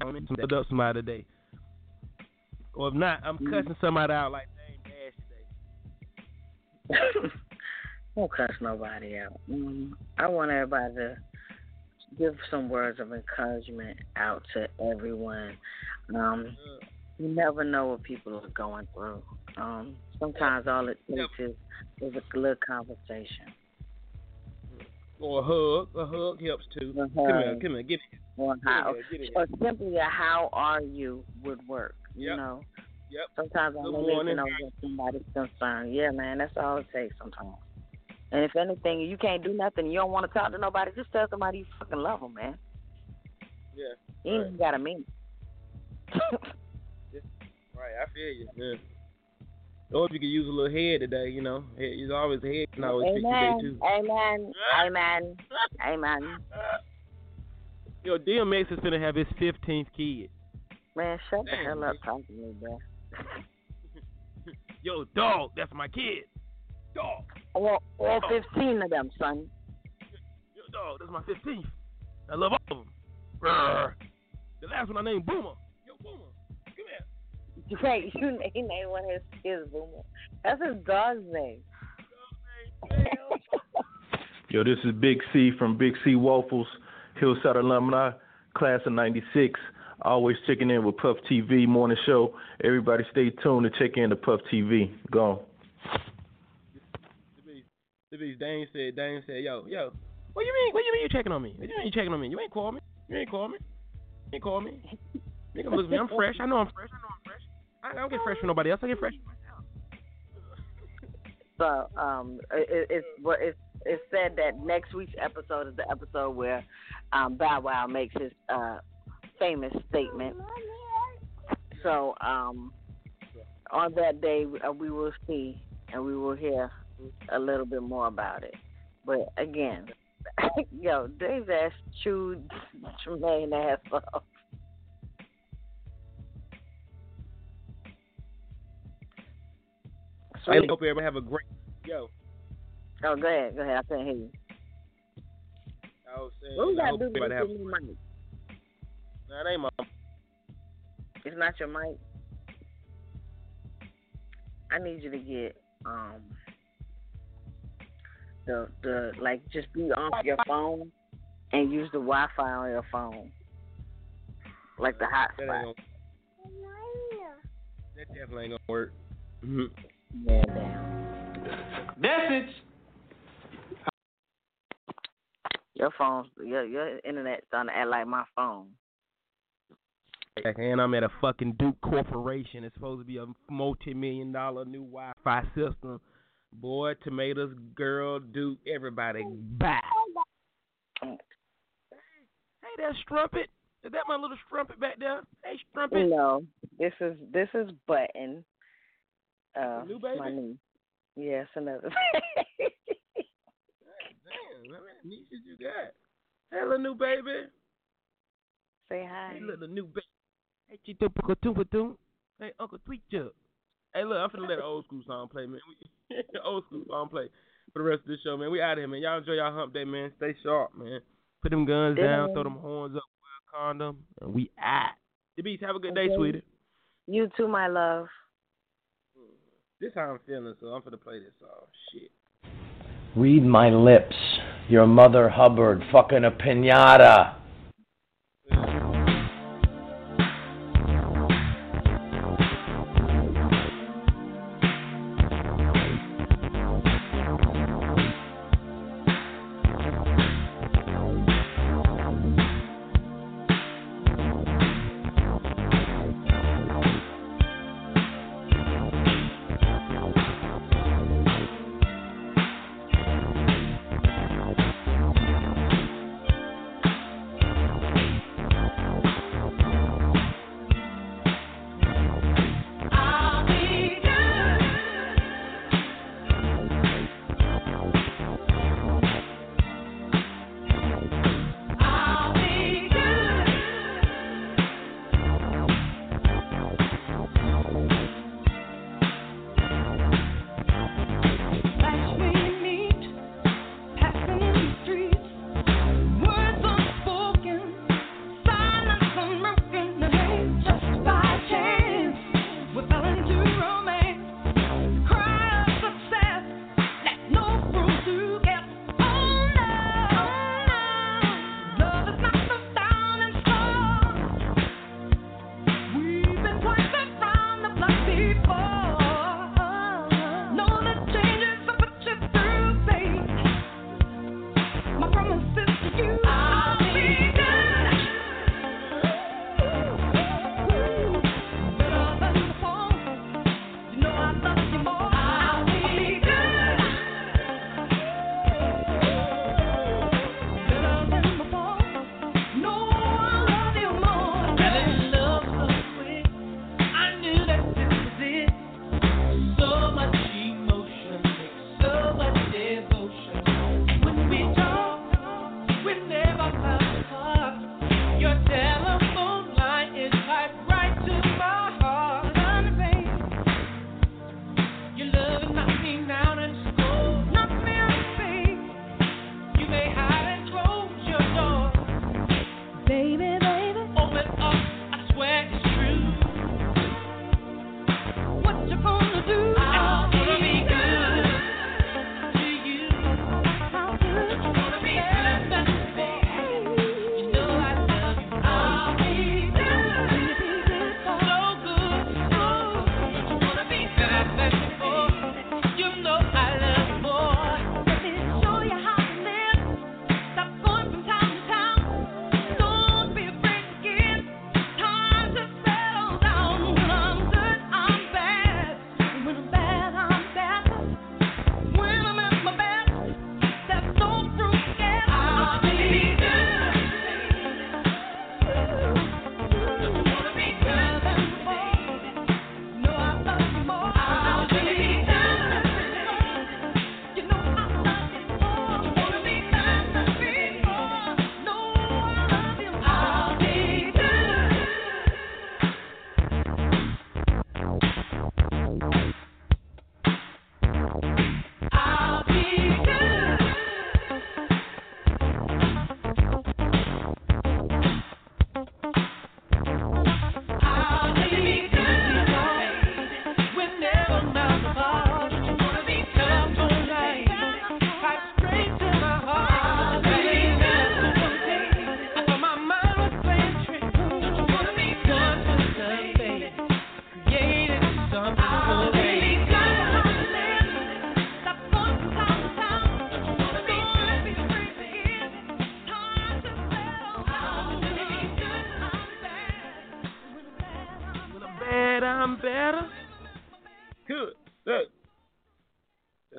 I'm gonna put up somebody today. Or if not, I'm cussing somebody out like Dame Dash today. Won't cuss nobody out. I want everybody to give some words of encouragement out to everyone. You never know what people are going through. Sometimes all it takes is a good conversation. Or a hug helps too. Come here, get it. Or simply a "How are you" would work. You know. Yep. Sometimes I don't even know what somebody's concerned. Yeah, man, that's all it takes sometimes. And if anything, you can't do nothing. You don't want to talk to nobody. Just tell somebody you fucking love them, man. Yeah. You ain't even gotta mean it. Right, I feel you. Yeah. Or if you could use a little head today, you know. There's always a head can always fix your day too. Amen. Yo, DMX is gonna have his 15th kid. Man, shut the hell up talking to me, bro. Yo, dog, that's my kid. Dog. All 15 of them, son. Yo, dog, that's my 15th. I love all of them. The last one I named Boomer. Yo, Boomer, come here. Right, he named one of his kids Boomer. That's his dog's name. Yo, this is Big C from Big C Waffles, Hillside Alumni, Class of 96. Always checking in with Puff TV morning show. Everybody stay tuned to check in to Puff TV. Go. Dane said, yo, what you mean you checking on me? What you mean you checking on me? You ain't call me. You can look at me. I'm fresh. I don't get fresh from nobody else. I get fresh from myself. So, it's said that next week's episode is the episode where Bow Wow makes his famous statement. So, on that day, we will see and we will hear a little bit more about it. But again, yo, Dave Dash chewed Jermaine ass off. I hope everybody have a great yo. Oh, go ahead. I couldn't hear you. I was saying, what I hope everybody have a great. That ain't my. It's not your mic. I need you to get the like just be off your phone and use the Wi-Fi on your phone, like the hotspot. That definitely ain't gonna work. Yeah, damn. Message. Your internet's starting to act like my phone. And I'm at a fucking Duke Corporation. It's supposed to be a multi-million-dollar new Wi-Fi system. Boy, tomatoes, girl, Duke, everybody, bye. Hey, that strumpet. Is that my little strumpet back there? Hey, strumpet. No, this is Button. New baby? My niece. Yes, another baby. Damn, how many nieces you got? Hey, little new baby. Say hi. Hey, little new baby. Hey, Chito. Hey, Uncle Tweet Chuck. Hey, look, I'm finna let the old school song play, man. Old school song play for the rest of the show, man. We out of here, man. Y'all enjoy y'all hump day, man. Stay sharp, man. Put them guns down, throw them horns up, wear a condom, and we out. The Beast, have a good day, sweetie. You too, my love. This is how I'm feeling, so I'm going to play this song. Shit. Read my lips. Your mother Hubbard fucking a pinata.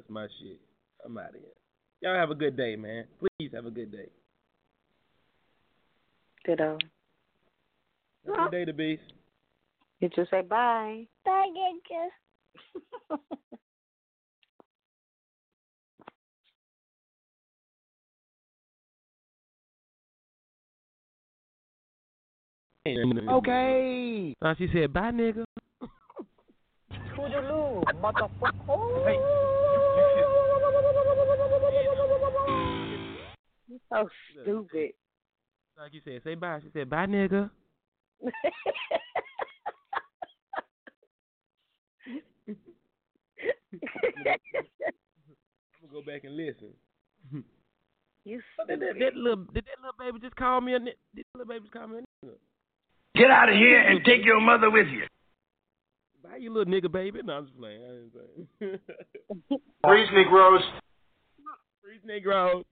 That's my shit. I'm out of here. Y'all have a good day, man. Please have a good day. Ditto. Have a good day, the Beast. You just say bye. Bye, Ginger. Okay. She said, bye, nigga. Toodaloo, motherfucker. Hey, you're so stupid. Like you said, say bye. She said, bye, nigga. I'm going to go back and listen. You stupid. Did that little baby just call me a nigga? Get out of here and take your mother with you. Bye, you little nigga baby. No, I'm just playing. I didn't say. Freeze Negroes. Freeze Negroes.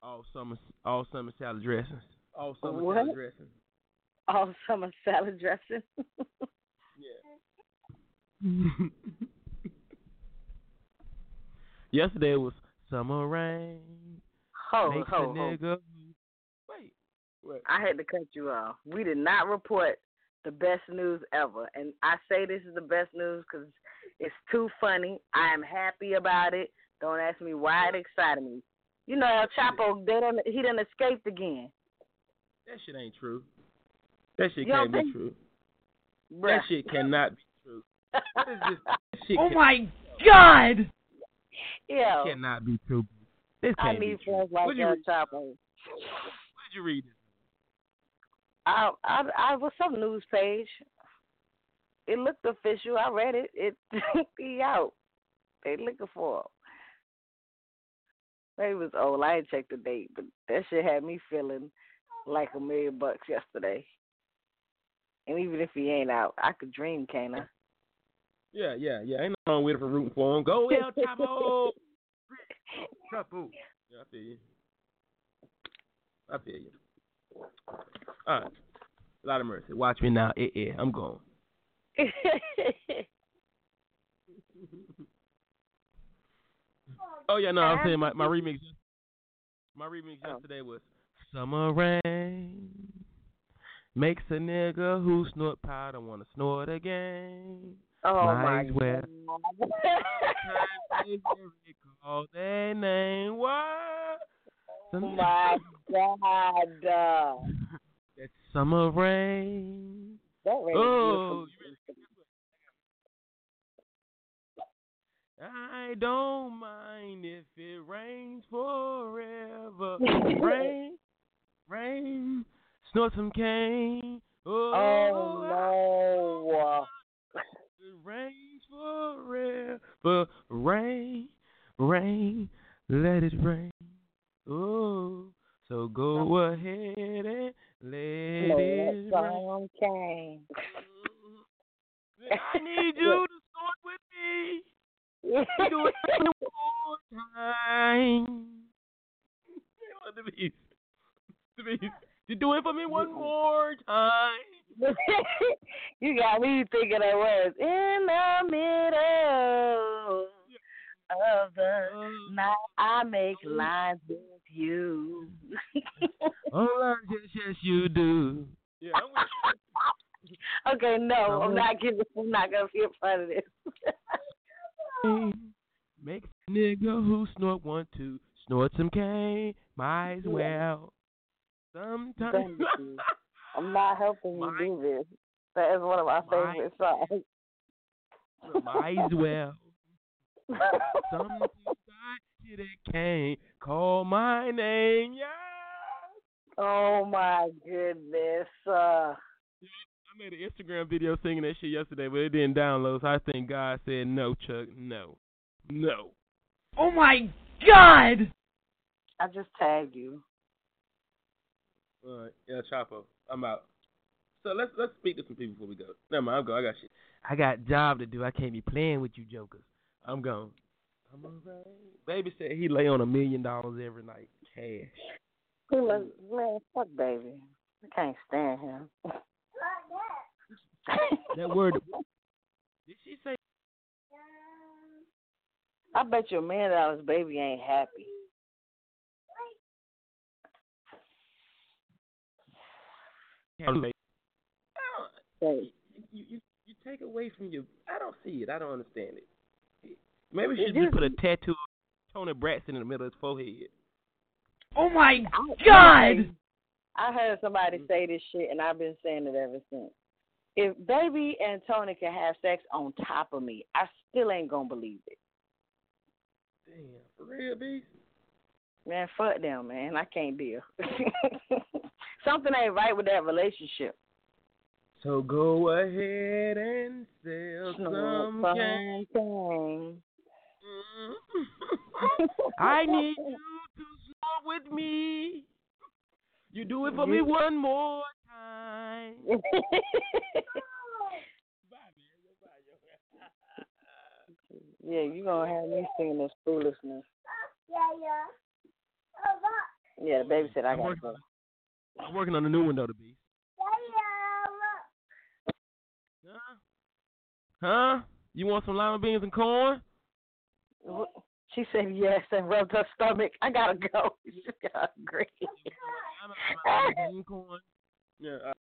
All summer salad dressings. All summer what? Salad dressing. All summer salad dressing. Yeah. Yesterday was summer rain. Ho. Wait. I had to cut you off. We did not report the best news ever. And I say this is the best news because it's too funny. I am happy about it. Don't ask me why it excited me. You know, El Chapo, he done escaped again. That shit ain't true. That shit can't be true. Bruh. That shit cannot be true. What is this? That shit oh, my God. Yeah. That cannot be true. This can't be true. I need friends like El Chapo. What did you read? I was some news page. It looked official. I read it. It be out. They looking for him. Maybe it was old. I didn't check the date, but that shit had me feeling like $1,000,000 yesterday. And even if he ain't out, I could dream, can't I? Yeah. Ain't no wrong with it for rooting for him. Go, El Chapo! Chapo. Yeah, I feel you. All right. A lot of mercy. Watch me now. Yeah, I'm gone. Oh, yeah, no, I'm saying my remix. My remix yesterday was summer rain makes a nigga who snort powder want to snort again. Oh, might my God. Call their name. What? Oh, my God. That summer rain. That rain is beautiful. I don't mind if it rains forever. Rain, snort some cane. Oh, no. It rains forever. Rain, let it rain. Oh, so go ahead and let it rain. Cane. I need you to snort with me. You do it one time. The beast. You do it for me one more time. You got me thinking of words. In the middle of the night, I make lines with you. Oh, yes, you do. Yeah, I'm with you. Okay, no, I'm not gonna be a part of this. Makes a nigga who snort some cane. Might as well. Sometimes I'm not helping you do this. That is one of my favorite songs. Might as well. Sometimes I get a cane. Call my name. Yeah. Oh my goodness. I made an Instagram video singing that shit yesterday, but it didn't download, so I think God said, no, Chuck, no. Oh, my God! I just tagged you. All right, yeah, Chapo, I'm out. So let's speak to some people before we go. Never mind, I'm going, I got shit. I got job to do. I can't be playing with you jokers. I'm gone. I'm all right. Baby said he lay on $1,000,000 every night. Cash. Man, fuck baby. I can't stand him. That word. Did she say? I bet your $1 million baby ain't happy. You take away from your. I don't see it. I don't understand it. Maybe she should just put a tattoo of Tony Braxton in the middle of his forehead. Oh my God! I heard somebody say this shit, and I've been saying it ever since. If Baby and Tony can have sex on top of me, I still ain't gonna believe it. Damn, for real, B? Man, fuck them, man. I can't deal. Something ain't right with that relationship. So go ahead and sell some cane. I need you to snore with me. You do it for me one more time. Yeah, you gonna have me singing this foolishness. Yeah, the baby said I gotta go. I'm working on a new one, though, to be. Huh? You want some lima beans and corn? She said yes and rubbed her stomach. I gotta go. She got hungry. Yeah,